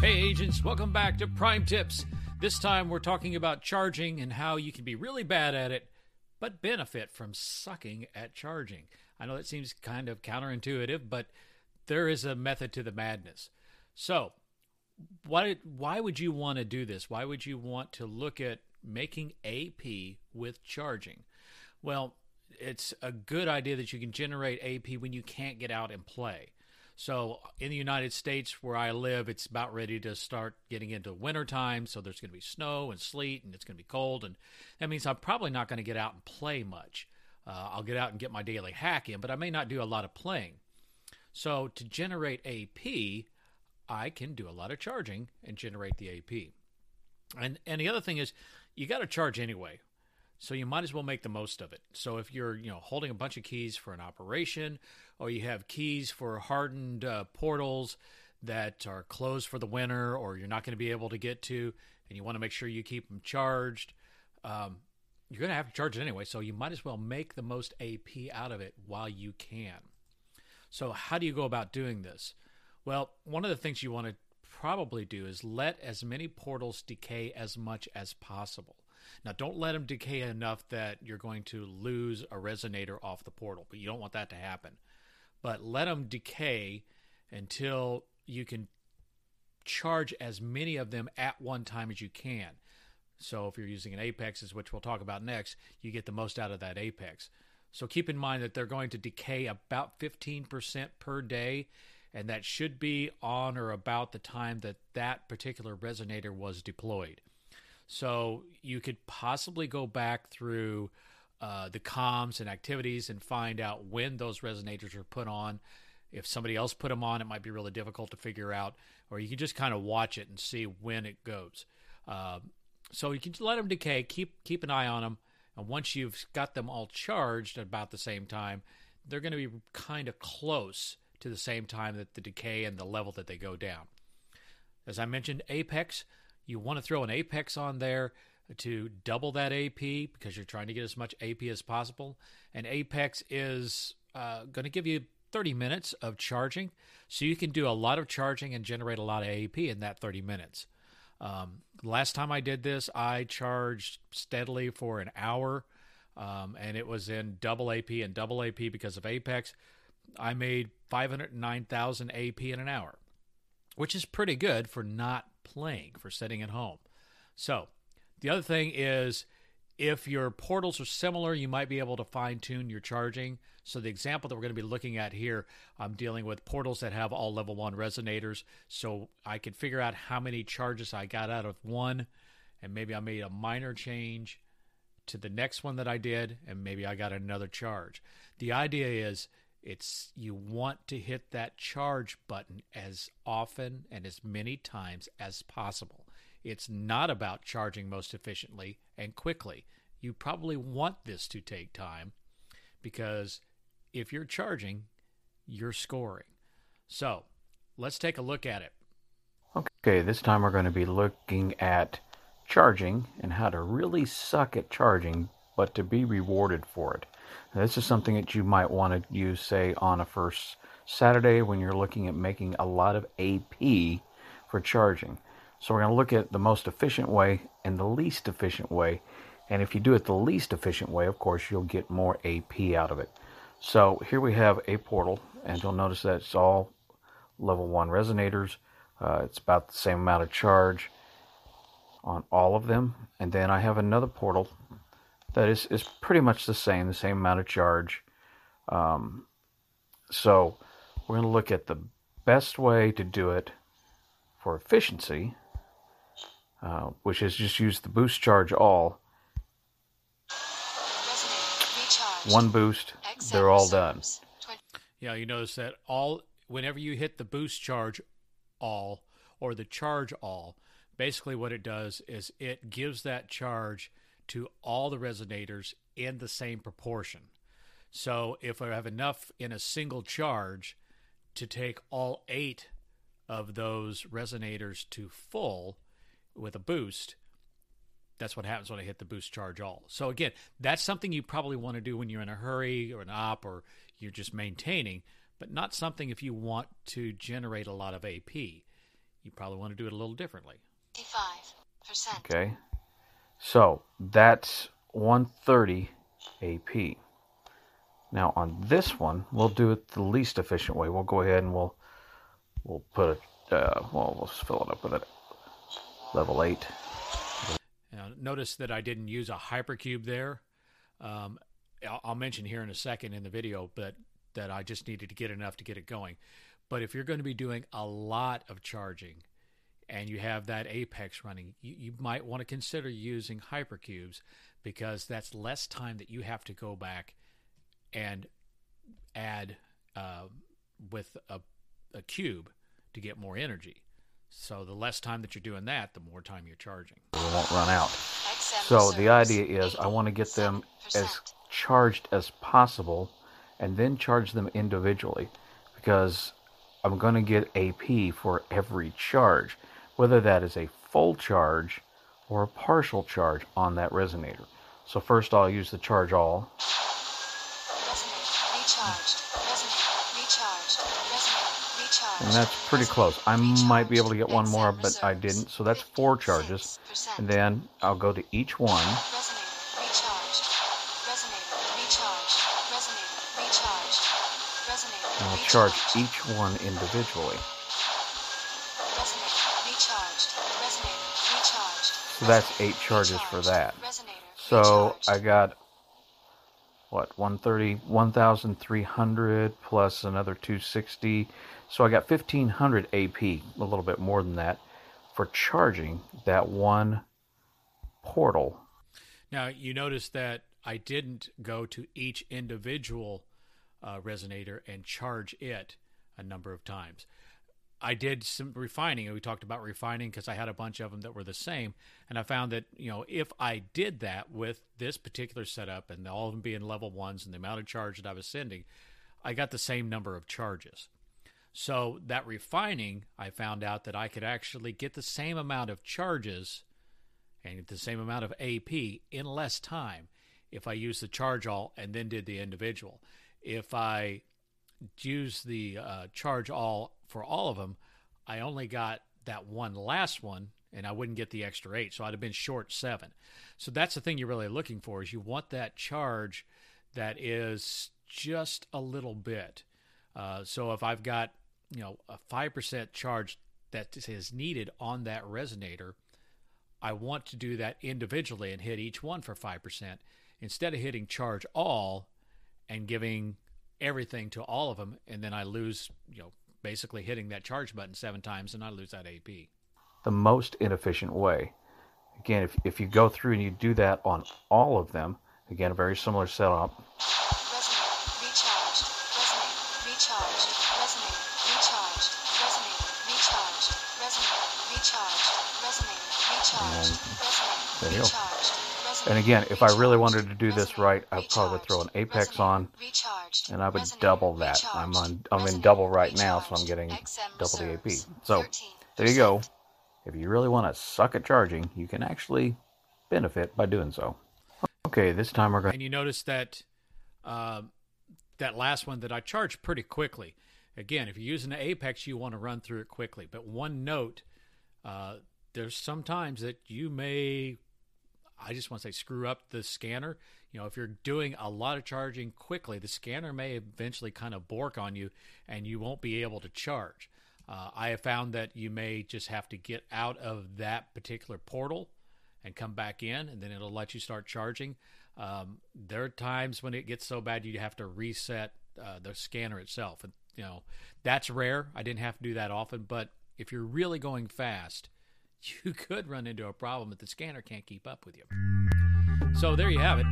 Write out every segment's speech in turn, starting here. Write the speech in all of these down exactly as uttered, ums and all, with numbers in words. Hey agents, welcome back to Prime Tips. This time we're talking about charging and how you can be really bad at it, but benefit from sucking at charging. I know that seems kind of counterintuitive, but there is a method to the madness. So why, why would you want to do this? Why would you want to look at making A P with charging? Well, it's a good idea that you can generate A P when you can't get out and play. So in the United States where I live, it's about ready to start getting into winter time. So there's going to be snow and sleet and it's going to be cold. And that means I'm probably not going to get out and play much. Uh, I'll get out and get my daily hack in, but I may not do a lot of playing. So to generate A P, I can do a lot of charging and generate the A P. And and the other thing is you got to charge anyway. So you might as well make the most of it. So if you're, you know, holding a bunch of keys for an operation, or you have keys for hardened uh, portals that are closed for the winter, or you're not going to be able to get to, and you want to make sure you keep them charged, um, you're going to have to charge it anyway. So you might as well make the most A P out of it while you can. So how do you go about doing this? Well, one of the things you want to probably do is let as many portals decay as much as possible. Now, don't let them decay enough that you're going to lose a resonator off the portal, but you don't want that to happen. But let them decay until you can charge as many of them at one time as you can. So if you're using an apex, which we'll talk about next, you get the most out of that apex. So keep in mind that they're going to decay about fifteen percent per day, and that should be on or about the time that that particular resonator was deployed. So you could possibly go back through uh, the comms and activities and find out when those resonators are put on. If somebody else put them on, it might be really difficult to figure out, or you can just kind of watch it and see when it goes. Um, so you can let them decay, keep, keep an eye on them. And once you've got them all charged at about the same time, they're going to be kind of close to the same time that the decay and the level that they go down. As I mentioned, apex. You want to throw an apex on there to double that A P because you're trying to get as much A P as possible. And apex is uh, going to give you thirty minutes of charging. So you can do a lot of charging and generate a lot of A P in that thirty minutes. Um, last time I did this, I charged steadily for an hour. Um, and it was in double A P and double A P because of apex. I made five hundred nine thousand A P in an hour, which is pretty good for not playing, for sitting at home. So the other thing is, if your portals are similar, you might be able to fine-tune your charging. So the example that we're going to be looking at here, I'm dealing with portals that have all level one resonators. So I could figure out how many charges I got out of one, and maybe I made a minor change to the next one that I did, and maybe I got another charge. The idea is, It's you want to hit that charge button as often and as many times as possible. It's not about charging most efficiently and quickly. You probably want this to take time because if you're charging, you're scoring. So let's take a look at it. Okay, this time we're going to be looking at charging and how to really suck at charging, but to be rewarded for it. Now, this is something that you might want to use, say, on a first Saturday when you're looking at making a lot of A P for charging. So we're going to look at the most efficient way and the least efficient way. And if you do it the least efficient way, of course, you'll get more A P out of it. So here we have a portal, and you'll notice that it's all level one resonators. Uh, it's about the same amount of charge on all of them. And then I have another portal that is, is pretty much the same, the same amount of charge. Um, so we're going to look at the best way to do it for efficiency, uh, which is just use the boost charge all. One boost, they're all done. Yeah, you notice that all, whenever you hit the boost charge all or the charge all, basically what it does is it gives that charge to all the resonators in the same proportion. So if I have enough in a single charge to take all eight of those resonators to full with a boost, that's what happens when I hit the boost charge all. So again, that's something you probably want to do when you're in a hurry or an op, or you're just maintaining, but not something if you want to generate a lot of A P. You probably want to do it a little differently. fifty-five percent. Okay. So that's one hundred thirty A P. Now on this one, we'll do it the least efficient way. We'll go ahead and we'll we'll put it, uh, well, we'll fill it up with a level eight. Now, notice that I didn't use a hypercube there. Um, I'll, I'll mention here in a second in the video, but that I just needed to get enough to get it going. But if you're going to be doing a lot of charging and you have that apex running, you, you might want to consider using hypercubes, because that's less time that you have to go back and add uh, with a, a cube to get more energy. So the less time that you're doing that, the more time you're charging. It won't run out. So the idea is I want to get them as charged as possible and then charge them individually, because I'm going to get A P for every charge, whether that is a full charge or a partial charge on that resonator. So first I'll use the charge all. Resonator recharged. Resonator recharged. Resonator recharged. And that's pretty close. I might be able to get one more, but I didn't. So that's four charges. And then I'll go to each one. Resonator recharged. Resonator recharged. Resonator recharged. Resonator. And I'll charge each one individually. Resonator recharged. Resonator recharged. So that's eight charges for that. So I got what, one hundred thirty, one thousand three hundred plus another two hundred sixty. So I got fifteen hundred A P, a little bit more than that, for charging that one portal. Now, you notice that I didn't go to each individual uh, resonator and charge it a number of times. I did some refining, and we talked about refining because I had a bunch of them that were the same, and I found that, you know, if I did that with this particular setup and all of them being level ones and the amount of charge that I was sending, I got the same number of charges. So that refining, I found out that I could actually get the same amount of charges and the same amount of A P in less time if I used the charge all and then did the individual. If I used the uh, charge all for all of them, I only got that one last one, and I wouldn't get the extra eight, so I'd have been short seven. So that's the thing you're really looking for, is you want that charge that is just a little bit. Uh, so if I've got, you know, a five percent charge that is needed on that resonator, I want to do that individually and hit each one for five percent instead of hitting charge all and giving everything to all of them, and then I lose, you know, basically hitting that charge button seven times, and I lose that A P. The most inefficient way. Again, if if you go through and you do that on all of them, again, a very similar setup. Resonator recharged. Resonator recharged. Resonator recharged. Resonator recharged. Resonator recharged. Resonator recharged. Resonator recharged. And again, if I really wanted to do this right, I probably would throw an apex on, and I would double that. I'm on, I'm in double right now, so I'm getting double the A P. So there you go. If you really want to suck at charging, you can actually benefit by doing so. Okay, this time we're going to... And you notice that uh, that last one that I charged pretty quickly. Again, if you're using an apex, you want to run through it quickly. But one note, uh, there's sometimes that you may... I just want to say screw up the scanner. You know, if you're doing a lot of charging quickly, the scanner may eventually kind of bork on you and you won't be able to charge. Uh, I have found that you may just have to get out of that particular portal and come back in, and then it'll let you start charging. Um, there are times when it gets so bad you have to reset uh, the scanner itself. And, you know, that's rare. I didn't have to do that often, but if you're really going fast, you could run into a problem if the scanner can't keep up with you. So there you have it.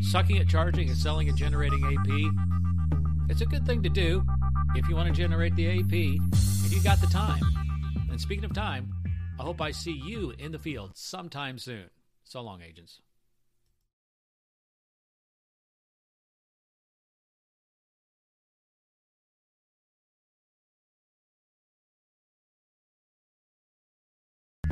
Sucking at charging and selling and generating A P. It's a good thing to do if you want to generate the A P, if you got the time. And speaking of time, I hope I see you in the field sometime soon. So long, agents.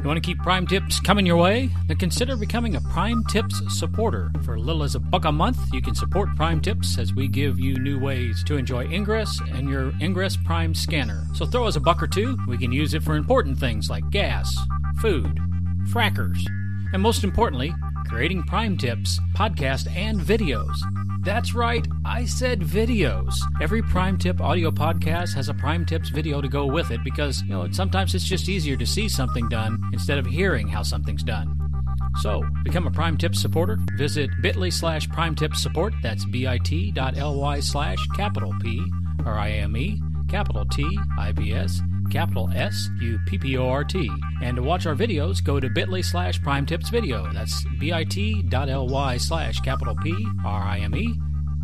You want to keep Prime Tips coming your way? Then consider becoming a Prime Tips supporter. For as little as a buck a month, you can support Prime Tips as we give you new ways to enjoy Ingress and your Ingress Prime scanner. So throw us a buck or two. We can use it for important things like gas, food, frackers, and most importantly, creating Prime Tips, podcast, and videos. That's right, I said videos. Every Prime Tip audio podcast has a Prime Tips video to go with it because, you know, sometimes it's just easier to see something done instead of hearing how something's done. So, become a Prime Tips supporter. Visit bit.ly slash Prime Tips support. That's bit.ly slash capital P R I M E, capital T I B S, capital S U P P O R T. And to watch our videos, go to bit.ly slash Prime Tips video. That's bit.ly slash capital P R I M E,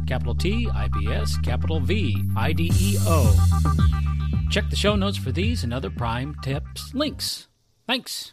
capital T I B S, capital V I D E O. Check the show notes for these and other Prime Tips links. Thanks.